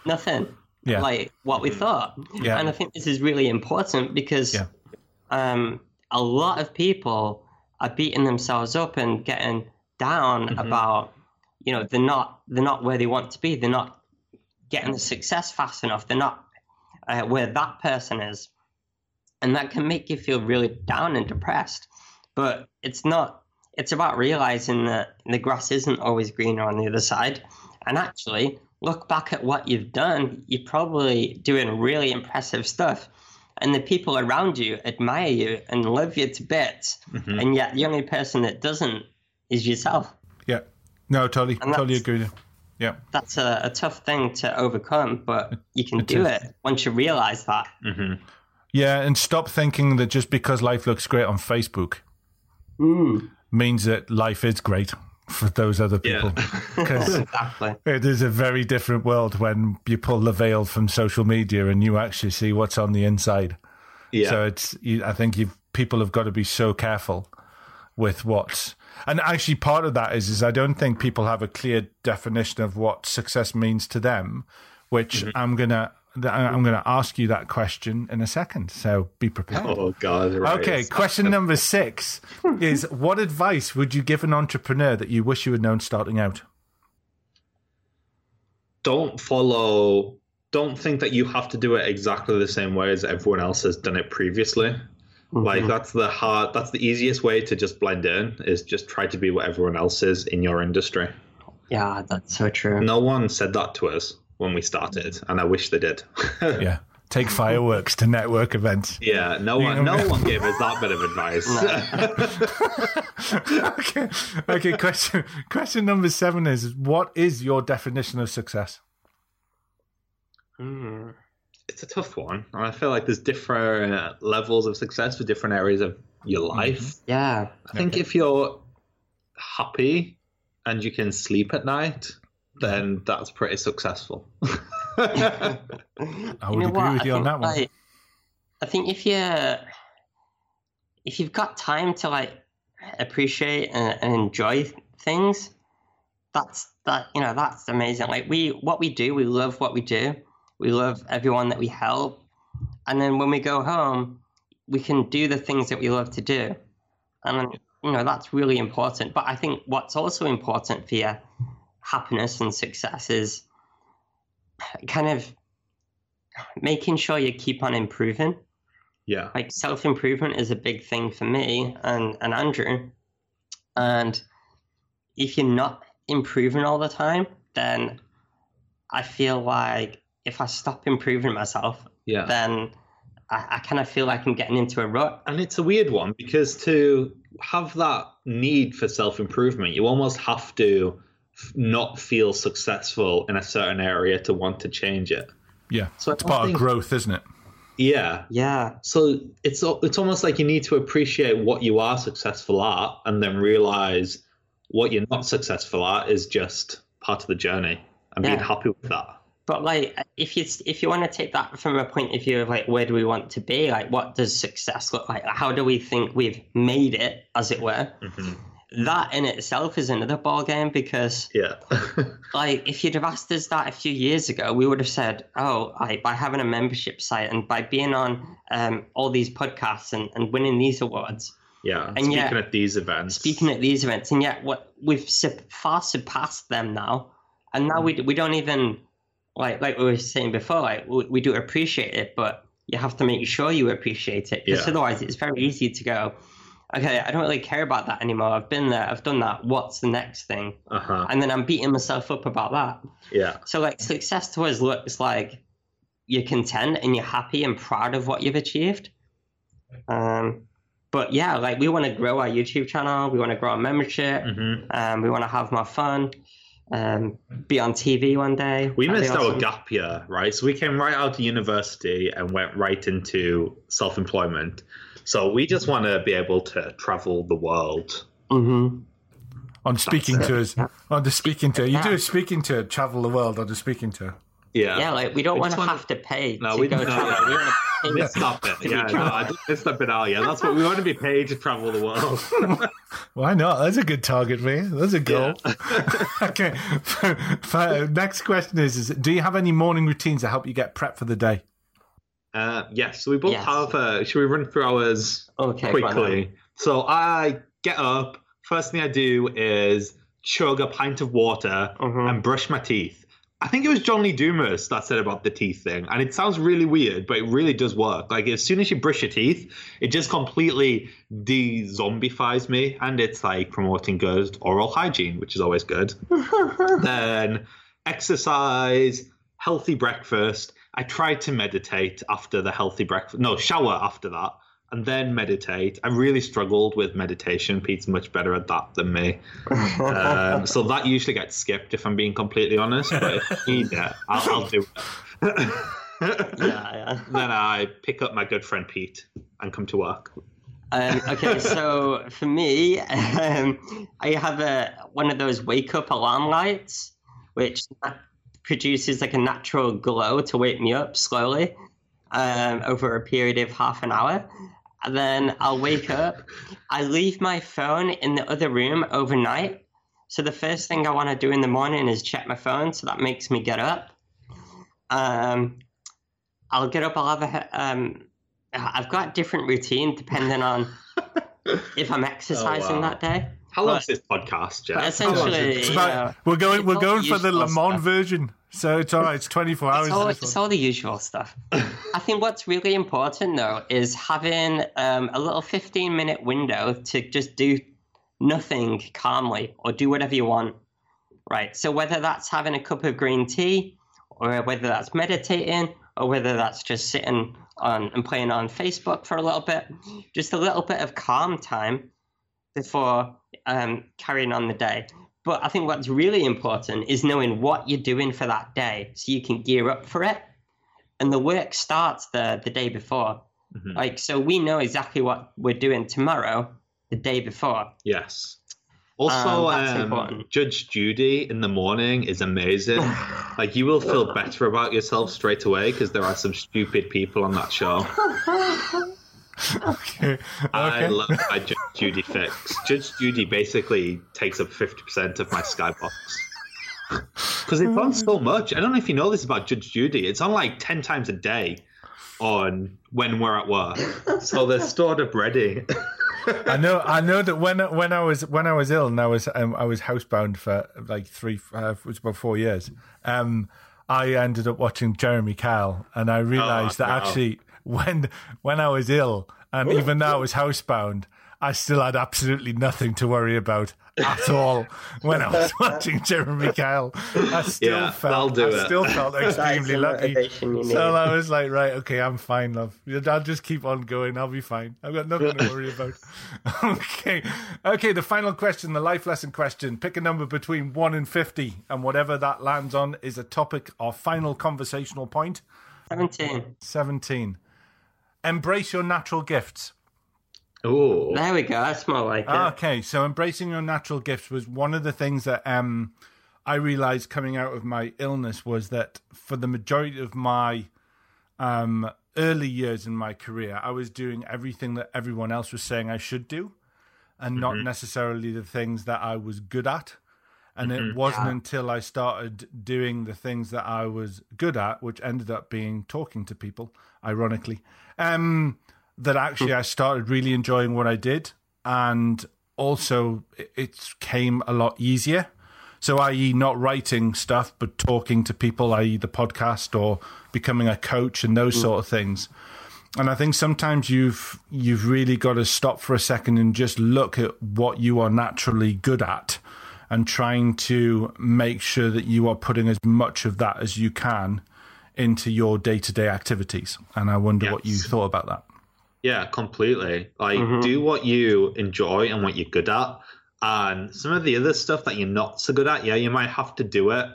nothing like what we thought. Yeah. And I think this is really important, because a lot of people are beating themselves up and getting down about, you know, they're not where they want to be. They're not getting the success fast enough. They're not where that person is. And that can make you feel really down and depressed. But it's not, it's about realizing that the grass isn't always greener on the other side. And actually, look back at what you've done. You're probably doing really impressive stuff. And the people around you admire you and love you to bits. Mm-hmm. And yet the only person that doesn't is yourself. Yeah. No, totally agree with you. Yeah. That's a tough thing to overcome, but you can do it once you realize that. Mm-hmm. Yeah. And stop thinking that just because life looks great on Facebook means that life is great for those other people, because it is a very different world when you pull the veil from social media and you actually see what's on the inside. Yeah. So people have got to be so careful with what's, and actually part of that is I don't think people have a clear definition of what success means to them, which I'm gonna ask you that question in a second, so be prepared. Oh God! Right. Okay, question number 6 is: what advice would you give an entrepreneur that you wish you had known starting out? Don't think that you have to do it exactly the same way as everyone else has done it previously. Mm-hmm. Like that's the easiest way to just blend in, is just try to be what everyone else is in your industry. Yeah, that's so true. No one said that to us when we started, and I wish they did. Yeah, take fireworks to network events. Yeah, no one gave us that bit of advice. Okay. Question number 7 is: what is your definition of success? It's a tough one, and I feel like there's different levels of success for different areas of your life. Yeah, I think if you're happy and you can sleep at night, then that's pretty successful. I would agree with you on that one. I think if you've got time to like appreciate and enjoy things, that's amazing. Like we love what we do. We love everyone that we help. And then when we go home, we can do the things that we love to do. And that's really important. But I think what's also important for you, happiness and success, is kind of making sure you keep on improving. Yeah. Like self-improvement is a big thing for me and Andrew. And if you're not improving all the time, then I feel like if I stop improving myself, then I kind of feel like I'm getting into a rut. And it's a weird one, because to have that need for self-improvement, you almost have to not feel successful in a certain area to want to change it. Yeah, so it's part of growth, isn't it? Yeah. So it's almost like you need to appreciate what you are successful at, and then realize what you're not successful at is just part of the journey, and being happy with that. But like, if you want to take that from a point of view of like, where do we want to be? Like, what does success look like? How do we think we've made it, as it were? Mm-hmm. that in itself is another ballgame because, yeah, like if you'd have asked us that a few years ago, we would have said, oh, by having a membership site and by being on all these podcasts and winning these awards. Yeah, and speaking at these events. And yet what we've far surpassed them now. And now we don't even, like we were saying before, like we do appreciate it, but you have to make sure you appreciate it. Because otherwise it's very easy to go, okay, I don't really care about that anymore. I've been there. I've done that. What's the next thing? Uh-huh. And then I'm beating myself up about that. Yeah. So like success to us looks like you're content and you're happy and proud of what you've achieved. But yeah, like we want to grow our YouTube channel. We want to grow our membership. Mm-hmm. We want to have more fun. Be on TV one day. We missed our gap year, right? So we came right out of university and went right into self-employment. So we just want to be able to travel the world. Mm-hmm. Are you travel the world on the speaking tour? Yeah. Yeah, like we don't want to have to pay. No, we don't. We want to pay. Stop it. Yeah, no, I just missed that bit earlier. That's what we want to be paid to travel the world. Why not? That's a good target, man. That's a goal. Yeah. Okay. Next question is do you have any morning routines that help you get prepped for the day? Yes. So we both have. Should we run through ours quickly? So I get up. First thing I do is chug a pint of water and brush my teeth. I think it was John Lee Dumas that said about the teeth thing. And it sounds really weird, but it really does work. Like, as soon as you brush your teeth, it just completely de-zombifies me. And it's like promoting good oral hygiene, which is always good. Then exercise, healthy breakfast. I try to meditate after the healthy breakfast. No, shower after that. And then meditate. I really struggled with meditation. Pete's much better at that than me. So that usually gets skipped, if I'm being completely honest. But if you need it, I'll do it. Then I pick up my good friend Pete and come to work. Okay, so for me, I have one of those wake-up alarm lights, which produces like a natural glow to wake me up slowly over a period of half an hour. And then I'll wake up. I leave my phone in the other room overnight. So the first thing I want to do in the morning is check my phone. So that makes me get up. I'll get up. I've got different routine depending on if I'm exercising that day. How long is this podcast, Jeff? Essentially, we're going for the Le Mans version. So it's all right. It's 24 hours. It's all the usual stuff. I think what's really important, though, is having a little 15-minute window to just do nothing calmly or do whatever you want. Right. So whether that's having a cup of green tea or whether that's meditating or whether that's just sitting on and playing on Facebook for a little bit, just a little bit of calm time before carrying on the day. But I think what's really important is knowing what you're doing for that day so you can gear up for it. And the work starts the day before. Mm-hmm. Like, so we know exactly what we're doing tomorrow, the day before. Yes. Also, Judge Judy in the morning is amazing. Like, you will feel better about yourself straight away because there are some stupid people on that show. Okay. I love my Judge Judy fix. Judge Judy basically takes up 50% of my Skybox because it's on so much. I don't know if you know this about Judge Judy. It's on like 10 times a day on when we're at work, so they're stored up ready. I know that when I was ill and I was housebound for like about 4 years, I ended up watching Jeremy Kyle, and I realised actually. When I was ill, and even though I was housebound, I still had absolutely nothing to worry about at all. When I was watching Jeremy Kyle, I still felt extremely lucky. So I was like, right, okay, I'm fine, love. I'll just keep on going. I'll be fine. I've got nothing to worry about. Okay. The final question, the life lesson question. Pick a number between 1 and 50, and whatever that lands on is a topic or final conversational point. 17. Embrace your natural gifts. Oh, there we go. That's more like it. Okay, so embracing your natural gifts was one of the things that I realized coming out of my illness, was that for the majority of my early years in my career, I was doing everything that everyone else was saying I should do. and not necessarily the things that I was good at. And it wasn't until I started doing the things that I was good at, which ended up being talking to people, ironically, that actually I started really enjoying what I did. And also it came a lot easier. So i.e. not writing stuff, but talking to people, i.e. the podcast or becoming a coach and those sort of things. And I think sometimes you've really got to stop for a second and just look at what you are naturally good at and trying to make sure that you are putting as much of that as you can into your day-to-day activities. And I wonder what you thought about that. Yeah, completely. Like, do what you enjoy and what you're good at. And some of the other stuff that you're not so good at, yeah, you might have to do it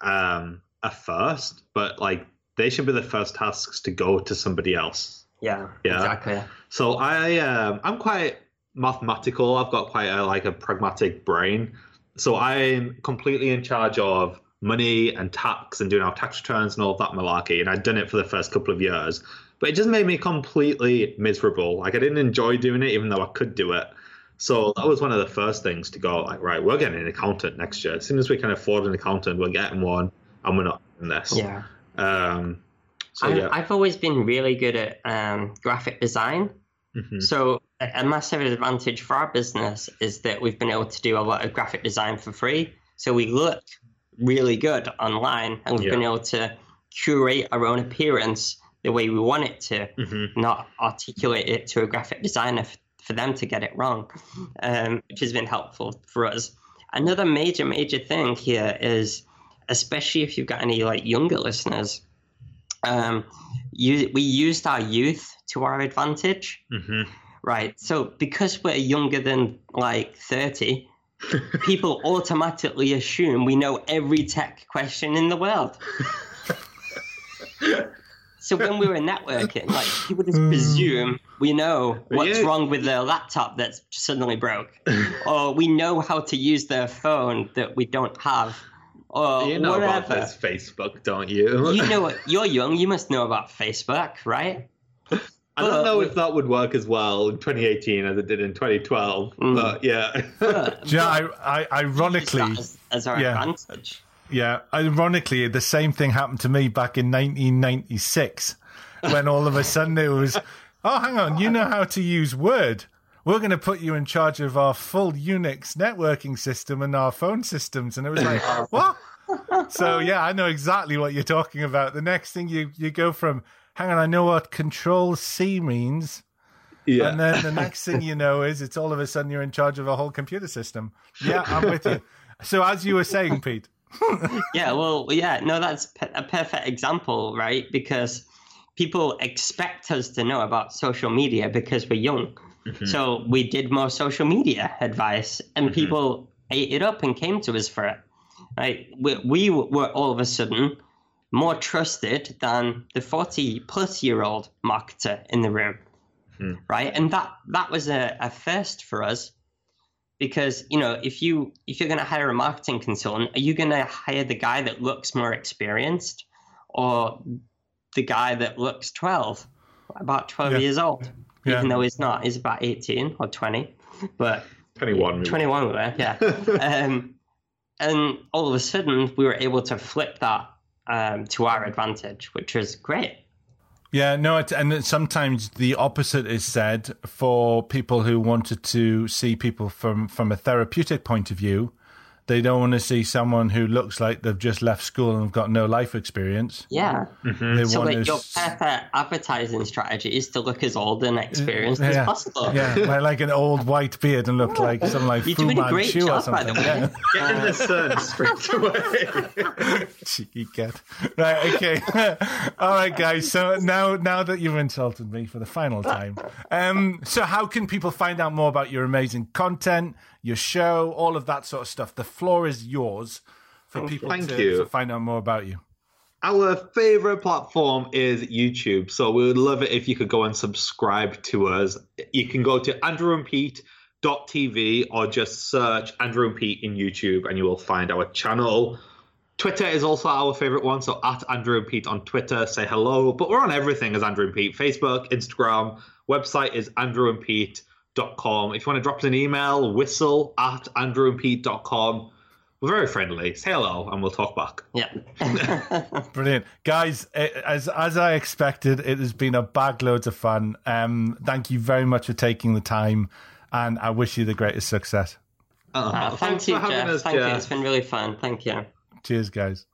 at first, but like they should be the first tasks to go to somebody else. Yeah, exactly. So I'm quite mathematical. I've got quite a pragmatic brain. So I'm completely in charge of money and tax and doing our tax returns and all that malarkey. And I'd done it for the first couple of years, but it just made me completely miserable. Like I didn't enjoy doing it, even though I could do it. So that was one of the first things to go, like, right, we're getting an accountant next year. As soon as we can afford an accountant, we're getting one, and we're not doing this. Yeah. I've always been really good at graphic design. So a massive advantage for our business is that we've been able to do a lot of graphic design for free. So we look really good online, and we've been able to curate our own appearance the way we want it to, not articulate it to a graphic designer for them to get it wrong, which has been helpful for us. Another major thing here is, especially if you've got any younger listeners, we used our youth to our advantage, right? So because we're younger than 30, people automatically assume we know every tech question in the world. So when we were networking, people just presume we know what's wrong with their laptop that's suddenly broke, or we know how to use their phone that we don't have, or you know whatever. About this Facebook, don't you? You know what? You're young. You must know about Facebook, right? I don't know if that would work as well in 2018 as it did in 2012, but yeah. Ironically, as our advantage. Yeah, ironically, the same thing happened to me back in 1996 when all of a sudden it was, oh, hang on, you know how to use Word. We're going to put you in charge of our full Unix networking system and our phone systems. And it was like, what? So, yeah, I know exactly what you're talking about. The next thing you go from, hang on, I know what Control C means. Yeah. And then the next thing you know is it's all of a sudden you're in charge of a whole computer system. Yeah, I'm with you. So as you were saying, Pete. That's a perfect example, right? Because people expect us to know about social media because we're young. So we did more social media advice, and people ate it up and came to us for it. Right? We were all of a sudden more trusted than the 40-plus-year-old marketer in the room, right? And that was a first for us. Because, you know, if you're going to hire a marketing consultant, are you going to hire the guy that looks more experienced or the guy that looks 12, about 12 years old, even though he's not, he's about 18 or 20, but 21 we were, yeah. And all of a sudden we were able to flip that to our advantage, which was great. Yeah, no, and sometimes the opposite is said for people who wanted to see people from a therapeutic point of view. They don't want to see someone who looks like they've just left school and have got no life experience. Yeah. So your perfect advertising strategy is to look as old and experienced as possible. Yeah, like an old white beard and look like some like Fu Manchu or something. Yeah. Get in the sun straight away. Cheeky cat. Right, okay. All right, guys. So now that you've insulted me for the final time, so how can people find out more about your amazing content, your show, all of that sort of stuff? The floor is yours for people to find out more about you. Our favorite platform is YouTube, so we would love it if you could go and subscribe to us. You can go to andrewandpete.tv or just search Andrew and Pete in YouTube and you will find our channel. Twitter is also our favorite one, so at Andrew and Pete on Twitter, say hello. But we're on everything as Andrew and Pete: Facebook, Instagram. Website is Andrew and Pete. andrewandpete.com. If you want to drop us an email, whistle@andrewandpete.com. We're very friendly. Say hello and we'll talk back. Yeah. Brilliant. Guys, as I expected, it has been a bag loads of fun. Thank you very much for taking the time and I wish you the greatest success. Thank you, Jeff. Thank you. It's been really fun. Thank you. Cheers, guys.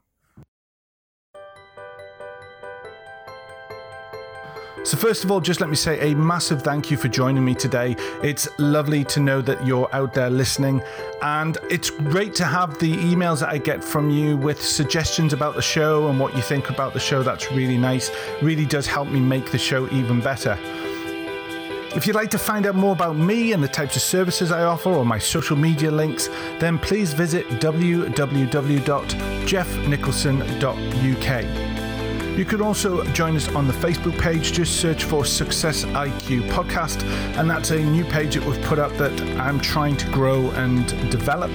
So first of all, just let me say a massive thank you for joining me today. It's lovely to know that you're out there listening, and it's great to have the emails that I get from you with suggestions about the show and what you think about the show. That's really nice. Really does help me make the show even better. If you'd like to find out more about me and the types of services I offer or my social media links, then please visit www.jeffnicholson.uk. You can also join us on the Facebook page. Just search for Success IQ Podcast, and that's a new page that we've put up that I'm trying to grow and develop.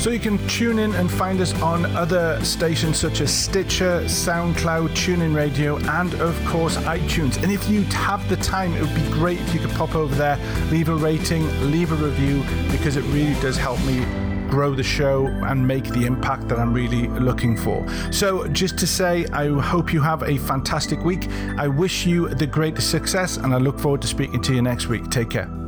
So you can tune in and find us on other stations such as Stitcher, SoundCloud, TuneIn Radio, and of course iTunes. And if you have the time, it would be great if you could pop over there, leave a rating, leave a review, because it really does help me grow the show and make the impact that I'm really looking for. So just to say, I hope you have a fantastic week. I wish you the greatest success and I look forward to speaking to you next week. Take care.